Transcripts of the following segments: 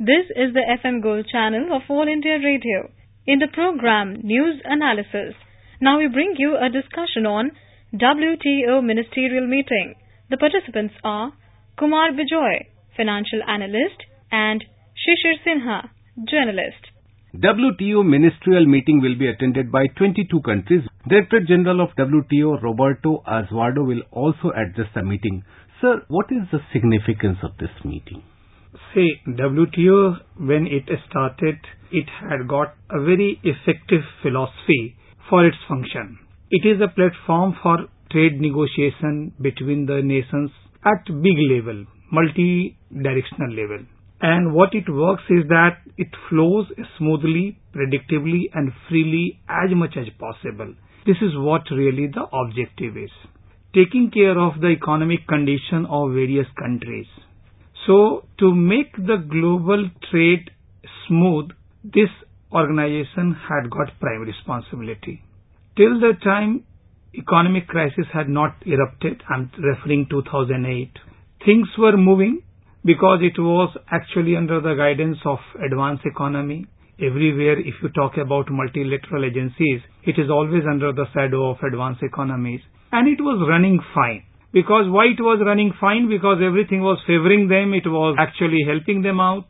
This is the FM Gold channel of All India Radio. In the program News Analysis, now we bring you a discussion on WTO Ministerial Meeting. The participants are Kumar Bijoy, Financial Analyst, and Shishir Sinha, Journalist. WTO Ministerial Meeting will be attended by 22 countries. Director General of WTO Roberto Aswardo will also address the meeting. Sir, what is the significance of this meeting? See, WTO, when it started, it had got a very effective philosophy for its function. It is a platform for trade negotiation between the nations at big level, multi-directional level. And what it works is that it flows smoothly, predictably and freely as much as possible. This is what really the objective is. Taking care of the economic condition of various countries. So, to make the global trade smooth, this organization had got prime responsibility. Till the time economic crisis had not erupted, I'm referring 2008, things were moving because it was actually under the guidance of advanced economy. Everywhere, if you talk about multilateral agencies, it is always under the shadow of advanced economies. And it was running fine. Because why it was running fine? Because everything was favoring them, it was actually helping them out.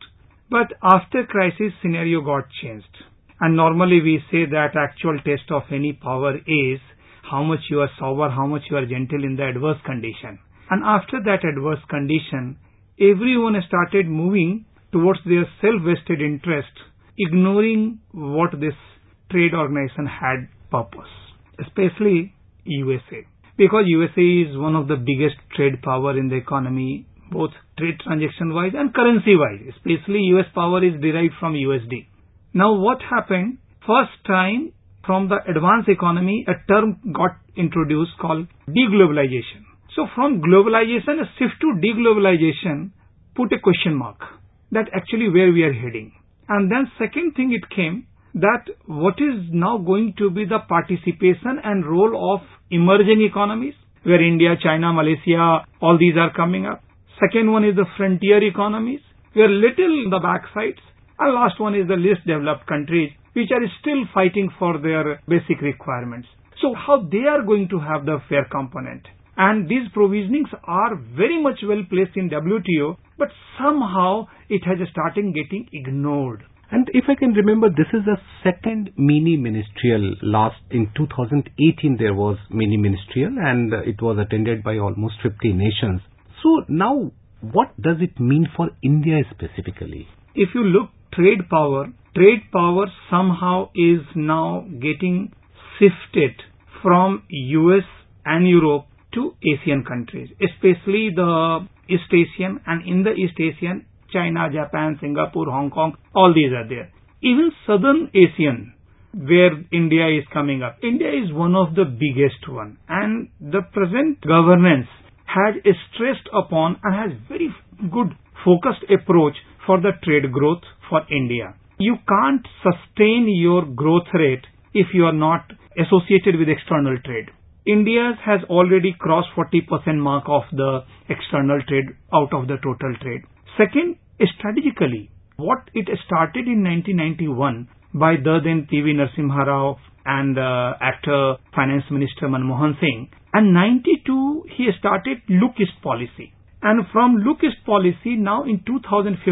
But after crisis, scenario got changed. And normally we say that actual test of any power is how much you are sober, how much you are gentle in the adverse condition. And after that adverse condition, everyone started moving towards their self-vested interest, ignoring what this trade organization had purpose, especially USA. Because USA is one of the biggest trade power in the economy, both trade transaction-wise and currency-wise. Especially US power is derived from USD. Now what happened? First time from the advanced economy, a term got introduced called deglobalization. So from globalization, a shift to deglobalization put a question mark. That actually where we are heading. And then second thing it came that what is now going to be the participation and role of emerging economies, where India, China, Malaysia, all these are coming up. Second one is the frontier economies, where little in the backsides. And last one is the least developed countries, which are still fighting for their basic requirements. So how they are going to have the fair component. And these provisionings are very much well placed in WTO, but somehow it has started getting ignored. And if I can remember, this is the second mini-ministerial. Last in 2018, there was mini-ministerial and it was attended by almost 50 nations. So now, what does it mean for India specifically? If you look, trade power somehow is now getting shifted from US and Europe to ASEAN countries, especially the East Asian, and in the East Asian, China, Japan, Singapore, Hong Kong, all these are there. Even Southern Asian, where India is coming up. India is one of the biggest one. And the present governance has stressed upon and has very good focused approach for the trade growth for India. You can't sustain your growth rate if you are not associated with external trade. India has already crossed 40% mark of the external trade out of the total trade. Second, strategically, what it started in 1991 by the then P.V. Narasimha Rao and actor Finance Minister Manmohan Singh. And 92, he started Look East policy. And from Look East policy, now in 2015,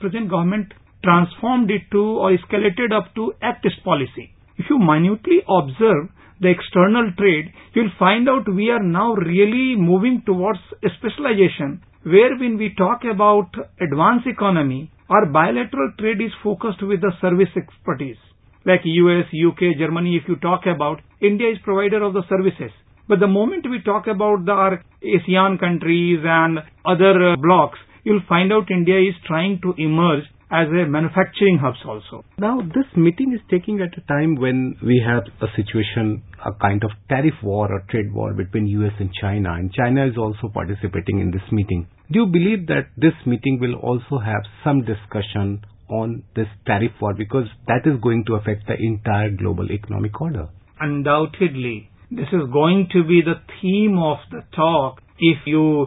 present government transformed it to or escalated up to Act East policy. If you minutely observe the external trade, you'll find out we are now really moving towards specialization, where when we talk about advanced economy, our bilateral trade is focused with the service expertise. Like US, UK, Germany, if you talk about, India is provider of the services. But the moment we talk about our ASEAN countries and other blocs, you'll find out India is trying to emerge as a manufacturing hubs also. Now, this meeting is taking at a time when we have a situation, a kind of tariff war or trade war between US and China, and China is also participating in this meeting. Do you believe that this meeting will also have some discussion on this tariff war, because that is going to affect the entire global economic order? Undoubtedly, this is going to be the theme of the talk, if you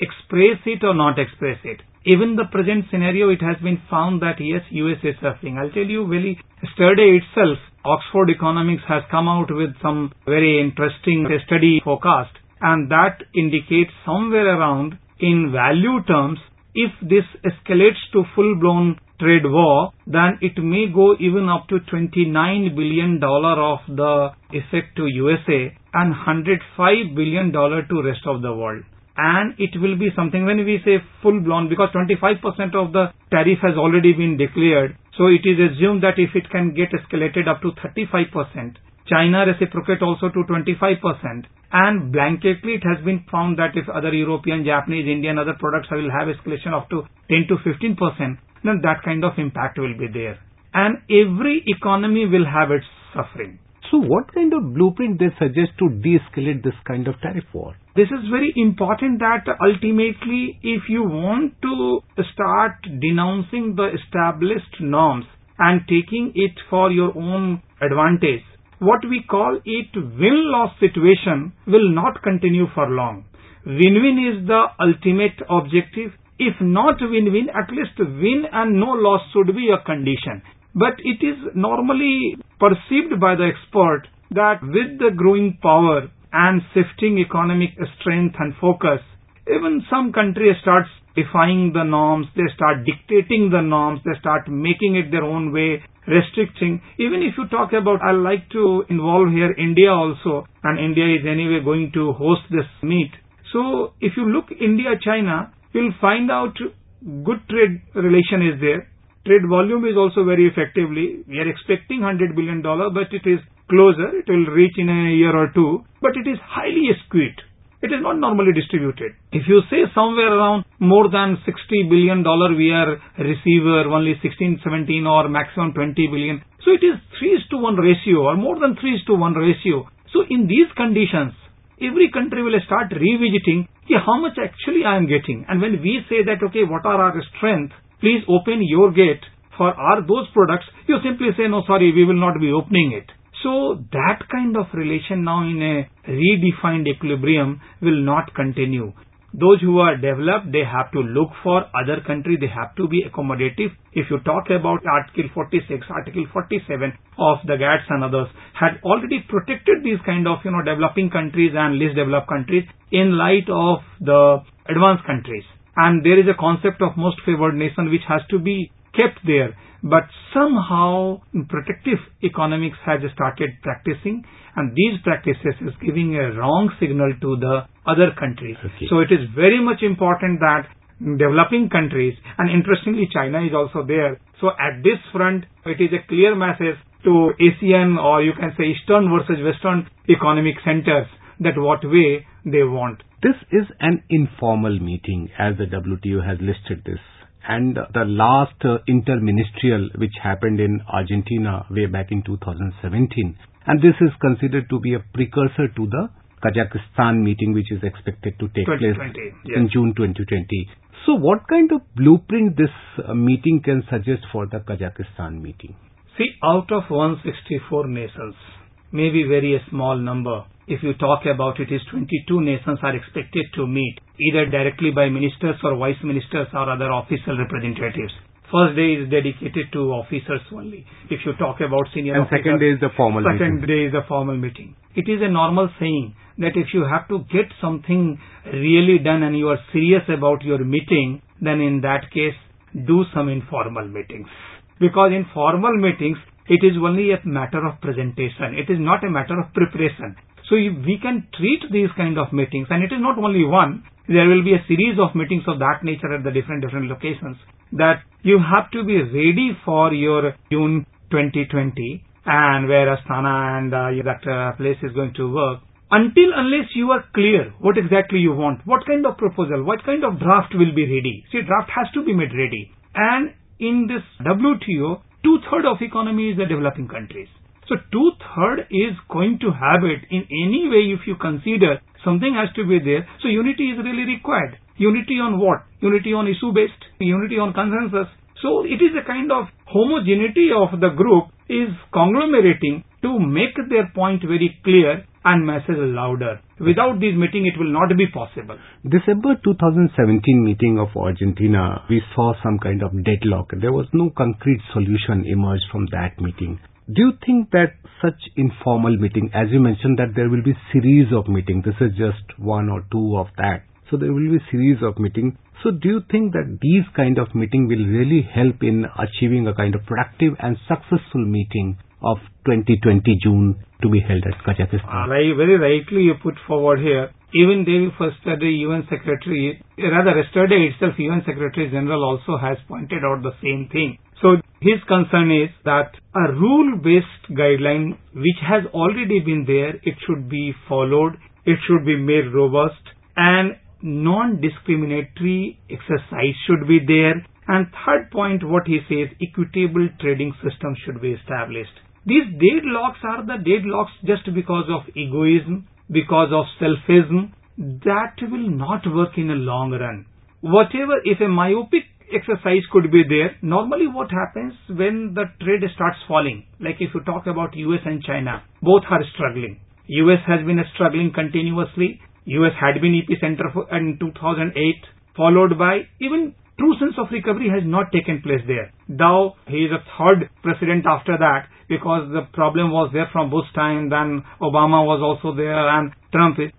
express it or not express it. even the present scenario, it has been found that yes, US is suffering. I'll tell you, really, yesterday itself, Oxford Economics has come out with some very interesting study forecast, and that indicates somewhere around, in value terms, if this escalates to full-blown trade war, then it may go even up to $29 billion of the effect to USA and $105 billion to rest of the world. And it will be something, when we say full-blown, because 25% of the tariff has already been declared, so it is assumed that if it can get escalated up to 35%, China reciprocate also to 25%, and blanketly it has been found that if other European, Japanese, Indian, other products will have escalation up to 10 to 15%, then that kind of impact will be there. And every economy will have its suffering. So what kind of blueprint they suggest to de-escalate this kind of tariff war? This is very important that ultimately if you want to start denouncing the established norms and taking it for your own advantage, what we call it win-loss situation will not continue for long. Win-win is the ultimate objective. If not win-win, at least win and no loss should be a condition. But it is normally perceived by the expert that with the growing power and shifting economic strength and focus, even some country starts defying the norms, they start dictating the norms, they start making it their own way, restricting. Even if you talk about, I like to involve here India also, and India is anyway going to host this meet. So if you look India-China, you'll find out good trade relation is there. Trade volume is also very effectively. We are expecting $100 billion, but it is closer. It will reach in a year or two, but it is highly skewed. It is not normally distributed. If you say somewhere around more than $60 billion, we are receiver only 16, 17 or maximum 20 billion. So it is 3:1 ratio or more than 3:1 ratio. So in these conditions, every country will start revisiting how much actually I am getting. And when we say that, okay, what are our strength? Please open your gate for those products. You simply say, no, sorry, we will not be opening it. So that kind of relation now in a redefined equilibrium will not continue. Those who are developed, they have to look for other countries. They have to be accommodative. If you talk about Article 46, Article 47 of the GATS and others had already protected these kind of, developing countries and least developed countries in light of the advanced countries. And there is a concept of most favored nation which has to be kept there. But somehow protective economics has started practicing, and these practices is giving a wrong signal to the other countries. Okay. So it is very much important that developing countries, and interestingly China is also there. So at this front, it is a clear message to ASEAN, or you can say Eastern versus Western economic centers, that what way they want. This is an informal meeting as the WTO has listed this. And the last interministerial which happened in Argentina way back in 2017. And this is considered to be a precursor to the Kazakhstan meeting which is expected to take place in June 2020. So what kind of blueprint this meeting can suggest for the Kazakhstan meeting? See, out of 164 nations, maybe very a small number. If you talk about it, is 22 nations are expected to meet, either directly by ministers or vice ministers or other official representatives. First day is dedicated to officers only. If you talk about senior officers, second day is the formal meeting. It is a normal saying that if you have to get something really done and you are serious about your meeting, then in that case, do some informal meetings. Because in formal meetings, it is only a matter of presentation. It is not a matter of preparation. So we can treat these kind of meetings, and it is not only one. There will be a series of meetings of that nature at the different locations, that you have to be ready for your June 2020 and where Astana and that place is going to work. Until unless you are clear what exactly you want, what kind of proposal, what kind of draft will be ready. See, draft has to be made ready. And in this WTO, 2/3 of economy is the developing countries. So 2/3 is going to have it in any way if you consider something has to be there. So unity is really required. Unity on what? Unity on issue-based, unity on consensus. So it is a kind of homogeneity of the group is conglomerating to make their point very clear and message louder. Without this meeting, it will not be possible. December 2017 meeting of Argentina, we saw some kind of deadlock. There was no concrete solution emerged from that meeting. Do you think that such informal meeting, as you mentioned that there will be series of meetings, this is just one or two of that, so there will be series of meetings. So do you think that these kind of meeting will really help in achieving a kind of productive and successful meeting of 2020 June to be held at Kazakhstan? Very rightly you put forward here. Even day before yesterday, yesterday itself, UN Secretary General also has pointed out the same thing. So his concern is that a rule-based guideline which has already been there, it should be followed, it should be made robust, and non-discriminatory exercise should be there. And third point, what he says, equitable trading system should be established. These deadlocks are the deadlocks just because of egoism, because of selfism. That will not work in a long run. Whatever, if a myopic exercise could be there, normally what happens when the trade starts falling, like if you talk about US and China, both are struggling. US has been struggling continuously. US had been epicenter in 2008, followed by even true sense of recovery has not taken place there. Now he is a third president after that, because the problem was there from Bush time, then Obama was also there, and Trump is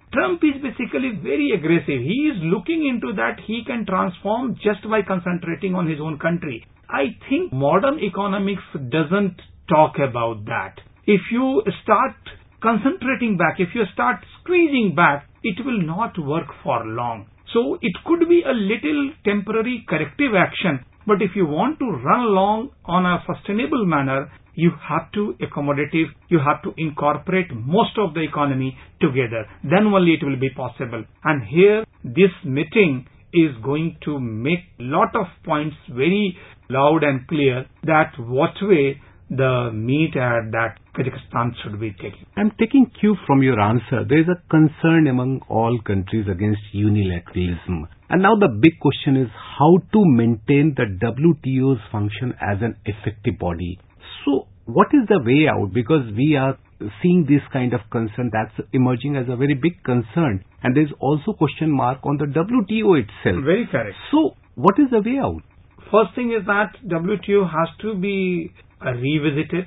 basically very aggressive. He is looking into that he can transform just by concentrating on his own country. I think modern economics doesn't talk about that. If you start concentrating back, if you start squeezing back, it will not work for long. So it could be a little temporary corrective action, but if you want to run long on a sustainable manner, you have to accommodative, you have to incorporate most of the economy together. Then only it will be possible. And here, this meeting is going to make lot of points very loud and clear that what way the meat that Kazakhstan should be taking. I'm taking cue from your answer. There is a concern among all countries against unilateralism. And now the big question is how to maintain the WTO's function as an effective body. So what is the way out? Because we are seeing this kind of concern that's emerging as a very big concern. And there's also question mark on the WTO itself. Very correct. So what is the way out? First thing is that WTO has to be revisited,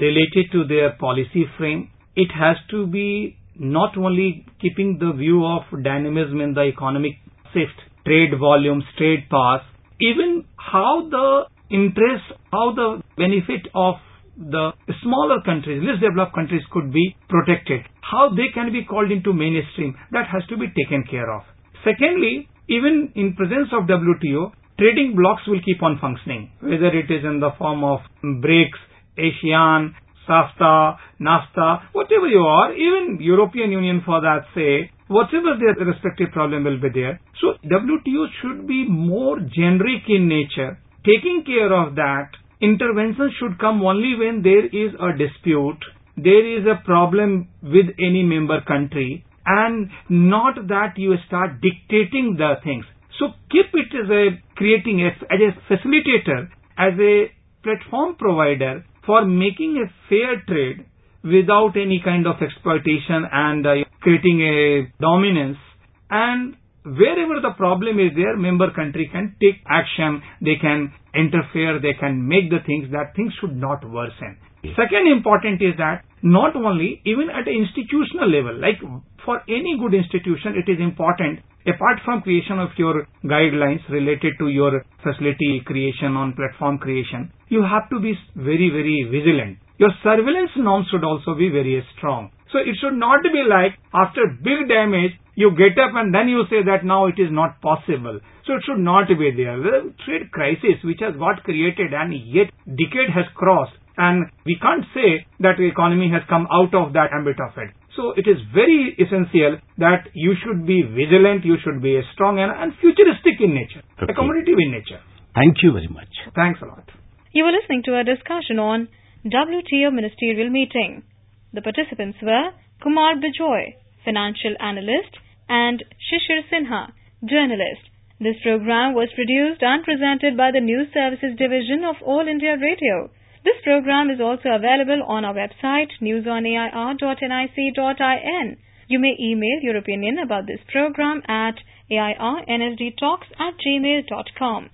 related to their policy frame. It has to be not only keeping the view of dynamism in the economic shift, trade volumes, trade paths, even how the interest, how the benefit of the smaller countries, less developed countries could be protected, how they can be called into mainstream, that has to be taken care of. Secondly, even in presence of WTO, trading blocks will keep on functioning, whether it is in the form of BRICS, ASEAN, SAFTA, NAFTA, whatever you are, even European Union for that say, whatever their respective problem will be there. So WTO should be more generic in nature, taking care of that. Intervention should come only when there is a dispute, there is a problem with any member country, and not that you start dictating the things. So keep it as a facilitator, as a platform provider for making a fair trade without any kind of exploitation and creating a dominance. And wherever the problem is there, member country can take action, they can interfere, they can make the things that things should not worsen. Second important is that not only, even at an institutional level, like for any good institution, it is important, apart from creation of your guidelines related to your facility creation on platform creation, you have to be very, very vigilant. Your surveillance norms should also be very strong. So it should not be like after big damage, you get up and then you say that now it is not possible. So it should not be there. The trade crisis which has got created and yet decade has crossed, and we can't say that the economy has come out of that ambit of it. So it is very essential that you should be vigilant, you should be strong and futuristic in nature, okay, accommodative in nature. Thank you very much. Thanks a lot. You were listening to a discussion on WTO Ministerial Meeting. The participants were Kumar Bijoy, Financial Analyst, and Shishir Sinha, Journalist. This program was produced and presented by the News Services Division of All India Radio. This program is also available on our website newsonair.nic.in. You may email your opinion about this program at airnsdtalks@gmail.com.